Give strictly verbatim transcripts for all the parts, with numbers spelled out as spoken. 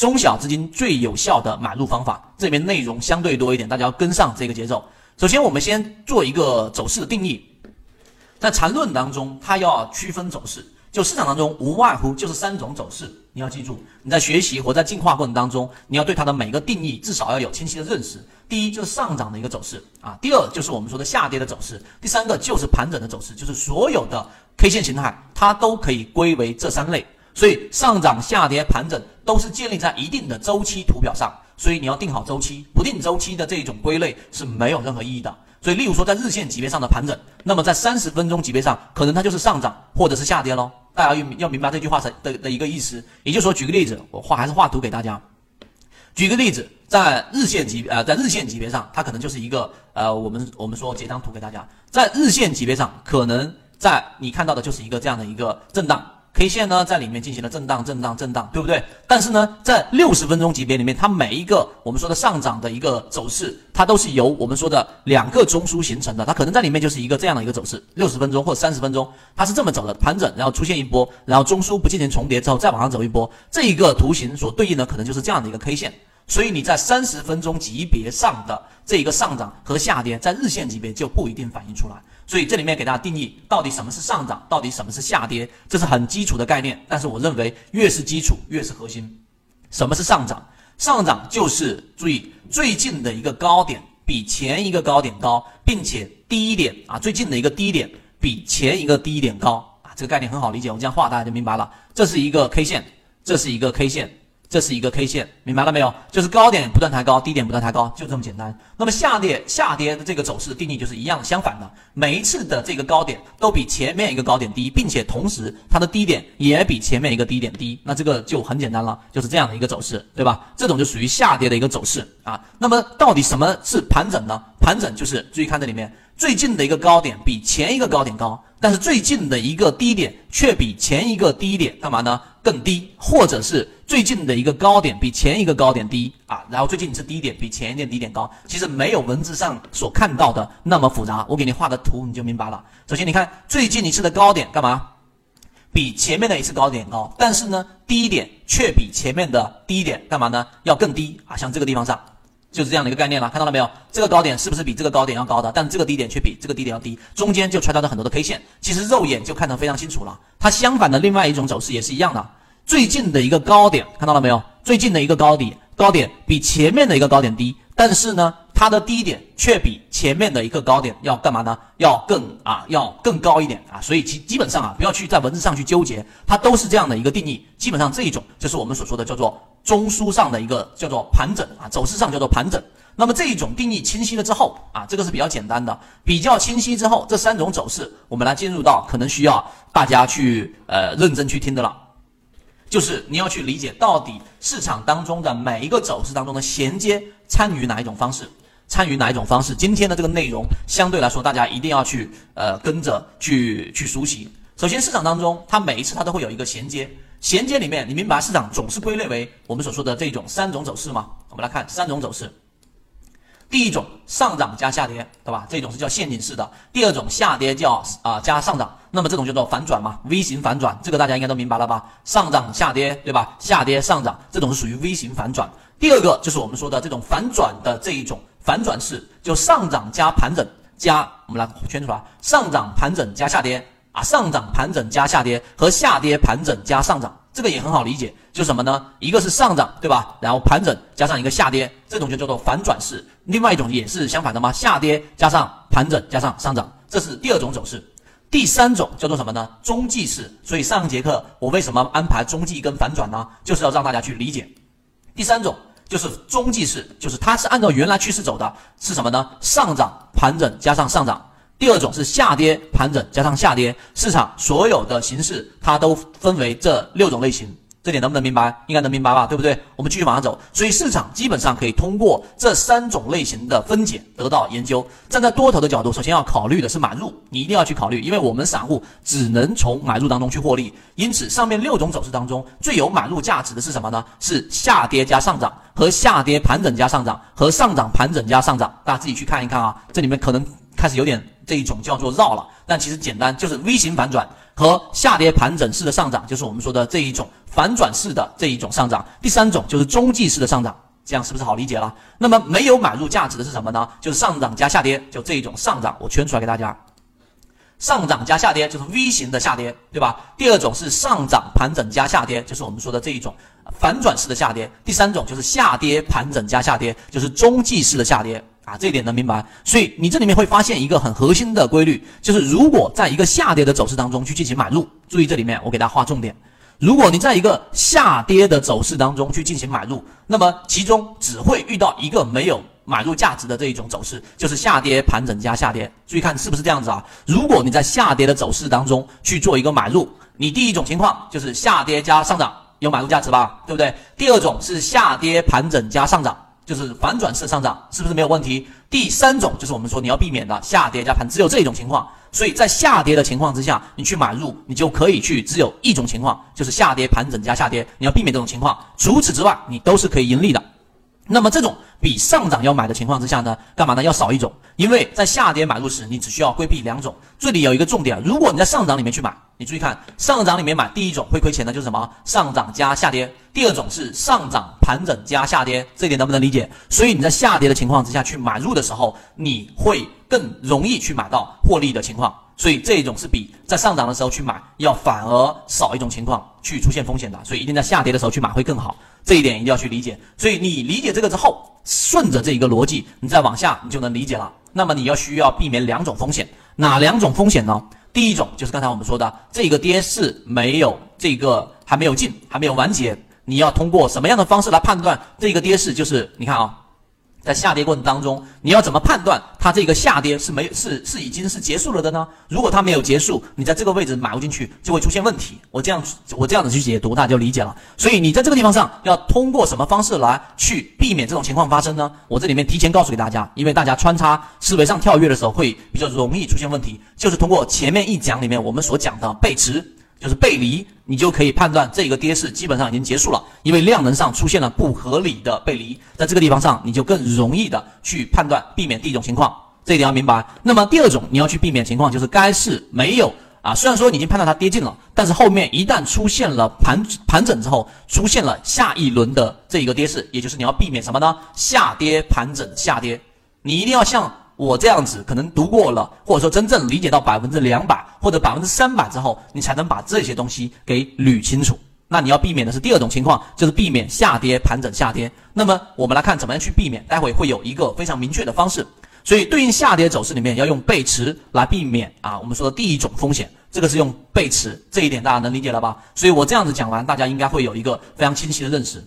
中小资金最有效的买入方法，这里面内容相对多一点，大家要跟上这个节奏。首先我们先做一个走势的定义，在缠论当中它要区分走势，就市场当中无外乎就是三种走势，你要记住，你在学习或在进化过程当中，你要对它的每个定义至少要有清晰的认识。第一就是上涨的一个走势啊，第二就是我们说的下跌的走势，第三个就是盘整的走势，就是所有的 K 线形态它都可以归为这三类。所以上涨、下跌、盘整都是建立在一定的周期图表上，所以你要定好周期，不定周期的这种归类是没有任何意义的。所以例如说在日线级别上的盘整，那么在三十分钟级别上可能它就是上涨或者是下跌咯，大家要明白这句话的的一个意思。也就是说，举个例子，我画还是画图给大家。举个例子，在日线级呃在日线级别上，它可能就是一个呃我们我们说截张图给大家，在日线级别上可能在你看到的就是一个这样的一个震荡。K 线呢在里面进行了震荡震荡震荡，对不对？但是呢在六十分钟级别里面，它每一个我们说的上涨的一个走势，它都是由我们说的两个中枢形成的，它可能在里面就是一个这样的一个走势，六十分钟或三十分钟它是这么走的，盘整然后出现一波，然后中枢不进行重叠之后再往上走一波，这一个图形所对应的可能就是这样的一个 K 线。所以你在三十分钟级别上的这一个上涨和下跌，在日线级别就不一定反映出来。所以这里面给大家定义到底什么是上涨，到底什么是下跌，这是很基础的概念，但是我认为越是基础越是核心。什么是上涨？上涨就是注意最近的一个高点比前一个高点高，并且低点啊，最近的一个低点比前一个低点高啊，这个概念很好理解，我这样画大家就明白了。这是一个 K 线，这是一个 K 线。这是一个 K 线，明白了没有？就是高点不断抬高，低点不断抬高，就这么简单。那么下跌，下跌的这个走势定义就是一样相反的，每一次的这个高点都比前面一个高点低，并且同时它的低点也比前面一个低点低，那这个就很简单了，就是这样的一个走势，对吧？这种就属于下跌的一个走势啊。那么到底什么是盘整呢？盘整就是注意看这里面，最近的一个高点比前一个高点高，但是最近的一个低点却比前一个低点干嘛呢？更低，或者是最近的一个高点比前一个高点低啊，然后最近是低点比前一个低点高，其实没有文字上所看到的那么复杂，我给你画个图你就明白了。首先你看最近一次的高点干嘛？比前面的一次高点高，但是呢低点却比前面的低点干嘛呢？要更低啊，像这个地方上。就是这样的一个概念了，看到了没有？这个高点是不是比这个高点要高的？但这个低点却比这个低点要低，中间就穿插着很多的 K 线，其实肉眼就看得非常清楚了。它相反的另外一种走势也是一样的，最近的一个高点看到了没有？最近的一个高点高点比前面的一个高点低，但是呢，它的低点却比前面的一个高点要干嘛呢？要更啊，要更高一点啊。所以其基本上啊，不要去在文字上去纠结，它都是这样的一个定义。基本上这一种就是我们所说的叫做。中枢上的一个叫做盘整啊，走势上叫做盘整。那么这一种定义清晰了之后啊，这个是比较简单的，比较清晰之后，这三种走势我们来进入到可能需要大家去呃认真去听的了，就是你要去理解到底市场当中的每一个走势当中的衔接参与哪一种方式。参与哪一种方式？今天的这个内容相对来说，大家一定要去呃跟着去去熟悉。首先，市场当中它每一次它都会有一个衔接。衔接里面，你明白市场总是归类为我们所说的这种三种走势吗？我们来看三种走势。第一种上涨加下跌，对吧？这种是叫陷阱式的。第二种下跌叫啊、呃、加上涨，那么这种叫做反转嘛 ，V 型反转，这个大家应该都明白了吧？上涨下跌，对吧？下跌上涨，这种是属于 V 型反转。第二个就是我们说的这种反转的这一种反转式，就上涨加盘整加，我们来圈出来，上涨盘整加下跌。啊，上涨盘整加下跌和下跌盘整加上涨，这个也很好理解，就什么呢？一个是上涨，对吧？然后盘整加上一个下跌，这种就叫做反转式。另外一种也是相反的嘛，下跌加上盘整加上上涨，这是第二种走势。第三种叫做什么呢？中继式。所以上节课我为什么安排中继跟反转呢？就是要让大家去理解。第三种就是中继式，就是它是按照原来趋势走的，是什么呢？上涨盘整加上上涨。第二种是下跌盘整加上下跌，市场所有的形式它都分为这六种类型。这点能不能明白？应该能明白吧，对不对？我们继续往上走，所以市场基本上可以通过这三种类型的分解得到研究。站在多头的角度，首先要考虑的是买入，你一定要去考虑，因为我们散户只能从买入当中去获利。因此，上面六种走势当中，最有买入价值的是什么呢？是下跌加上涨和下跌盘整加上涨和上涨盘整加上涨。大家自己去看一看啊，这里面可能开始有点这一种叫做绕了，但其实简单，就是 V 型反转和下跌盘整式的上涨，就是我们说的这一种反转式的这一种上涨。第三种就是中继式的上涨，这样是不是好理解了？那么没有买入价值的是什么呢？就是上涨加下跌，就这一种上涨，我圈出来给大家。上涨加下跌就是 V 型的下跌，对吧？第二种是上涨盘整加下跌，就是我们说的这一种反转式的下跌。第三种就是下跌盘整加下跌，就是中继式的下跌。啊，这一点能明白，所以你这里面会发现一个很核心的规律，就是如果在一个下跌的走势当中去进行买入，注意这里面我给大家画重点，如果你在一个下跌的走势当中去进行买入，那么其中只会遇到一个没有买入价值的这一种走势，就是下跌盘整加下跌。注意看是不是这样子啊？如果你在下跌的走势当中去做一个买入，你第一种情况就是下跌加上涨，有买入价值吧，对不对？第二种是下跌盘整加上涨，就是反转式上涨，是不是没有问题？第三种就是我们说你要避免的下跌加盘，只有这一种情况。所以在下跌的情况之下，你去买入，你就可以去只有一种情况，就是下跌盘整加下跌，你要避免这种情况。除此之外，你都是可以盈利的。那么这种比上涨要买的情况之下呢，干嘛呢？要少一种，因为在下跌买入时，你只需要规避两种。这里有一个重点，如果你在上涨里面去买，你注意看，上涨里面买，第一种会亏钱的就是什么？上涨加下跌。第二种是上涨盘整加下跌，这一点能不能理解？所以你在下跌的情况之下去买入的时候，你会更容易去买到获利的情况。所以这一种是比在上涨的时候去买要反而少一种情况去出现风险的，所以一定在下跌的时候去买会更好，这一点一定要去理解。所以你理解这个之后，顺着这一个逻辑，你再往下你就能理解了。那么你要需要避免两种风险，哪两种风险呢？第一种就是刚才我们说的这个跌是没有这个还没有进，还没有完结，你要通过什么样的方式来判断这个跌势？就是你看啊，在下跌过程当中，你要怎么判断它这个下跌是没是是已经是结束了的呢？如果它没有结束，你在这个位置买入进去就会出现问题。我这样我这样子去解读，大家就理解了。所以你在这个地方上要通过什么方式来去避免这种情况发生呢？我这里面提前告诉给大家，因为大家穿插思维上跳跃的时候会比较容易出现问题，就是通过前面一讲里面我们所讲的背驰，就是背离，你就可以判断这个跌势基本上已经结束了，因为量能上出现了不合理的背离，在这个地方上你就更容易的去判断，避免第一种情况，这一点要明白。那么第二种你要去避免情况就是该市没有啊，虽然说你已经判断它跌进了，但是后面一旦出现了盘盘整之后，出现了下一轮的这一个跌势，也就是你要避免什么呢？下跌盘整下跌，你一定要像我这样子可能读过了，或者说真正理解到 百分之两百 或者 百分之三百 之后，你才能把这些东西给捋清楚。那你要避免的是第二种情况，就是避免下跌盘整下跌。那么我们来看怎么样去避免，待会会有一个非常明确的方式。所以对应下跌走势里面要用背驰来避免啊，我们说的第一种风险，这个是用背驰，这一点大家能理解了吧？所以我这样子讲完，大家应该会有一个非常清晰的认识。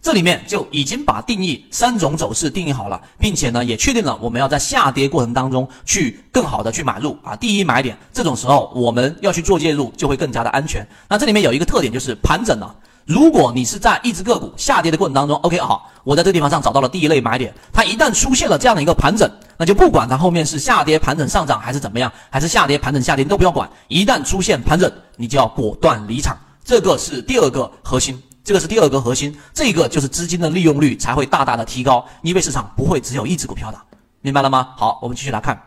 这里面就已经把定义三种走势定义好了，并且呢也确定了我们要在下跌过程当中去更好的去买入啊。第一买点，这种时候我们要去做介入就会更加的安全。那这里面有一个特点就是盘整啊，如果你是在一只个股下跌的过程当中 ，OK 好，我在这个地方上找到了第一类买点，它一旦出现了这样的一个盘整，那就不管它后面是下跌盘整上涨还是怎么样，还是下跌盘整下跌都不要管，一旦出现盘整，你就要果断离场，这个是第二个核心。这个是第二个核心，这个就是资金的利用率才会大大的提高，因为市场不会只有一只股票的，明白了吗？好，我们继续来看。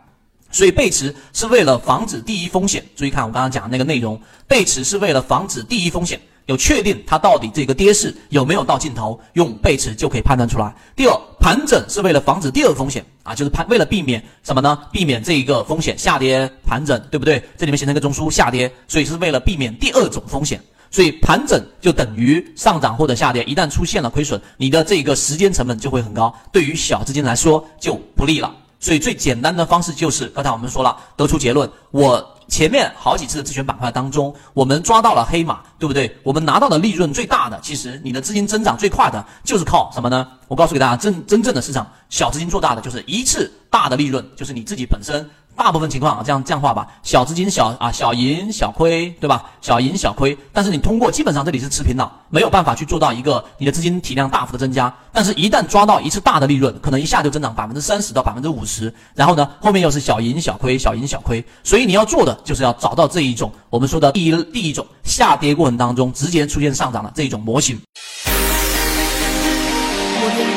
所以背驰是为了防止第一风险，注意看我刚刚讲的那个内容，背驰是为了防止第一风险，有确定它到底这个跌势有没有到尽头，用背驰就可以判断出来。第二，盘整是为了防止第二风险啊，就是为了避免什么呢？避免这一个风险下跌盘整，对不对？这里面形成一个中枢下跌，所以是为了避免第二种风险。所以盘整就等于上涨或者下跌，一旦出现了亏损，你的这个时间成本就会很高，对于小资金来说就不利了。所以最简单的方式就是刚才我们说了，得出结论。我前面好几次的自选板块当中，我们抓到了黑马，对不对？我们拿到的利润最大的，其实你的资金增长最快的就是靠什么呢？我告诉给大家，真真正的市场小资金做大的就是一次大的利润，就是你自己本身大部分情况这样这样画吧，小资金小啊小赢小亏，对吧？小赢小亏，但是你通过基本上这里是持平的，没有办法去做到一个你的资金体量大幅的增加。但是一旦抓到一次大的利润，可能一下就增长 百分之三十 到 百分之五十， 然后呢后面又是小赢小亏小赢小亏。所以你要做的就是要找到这一种我们说的第一第一种下跌过程当中直接出现上涨的这一种模型。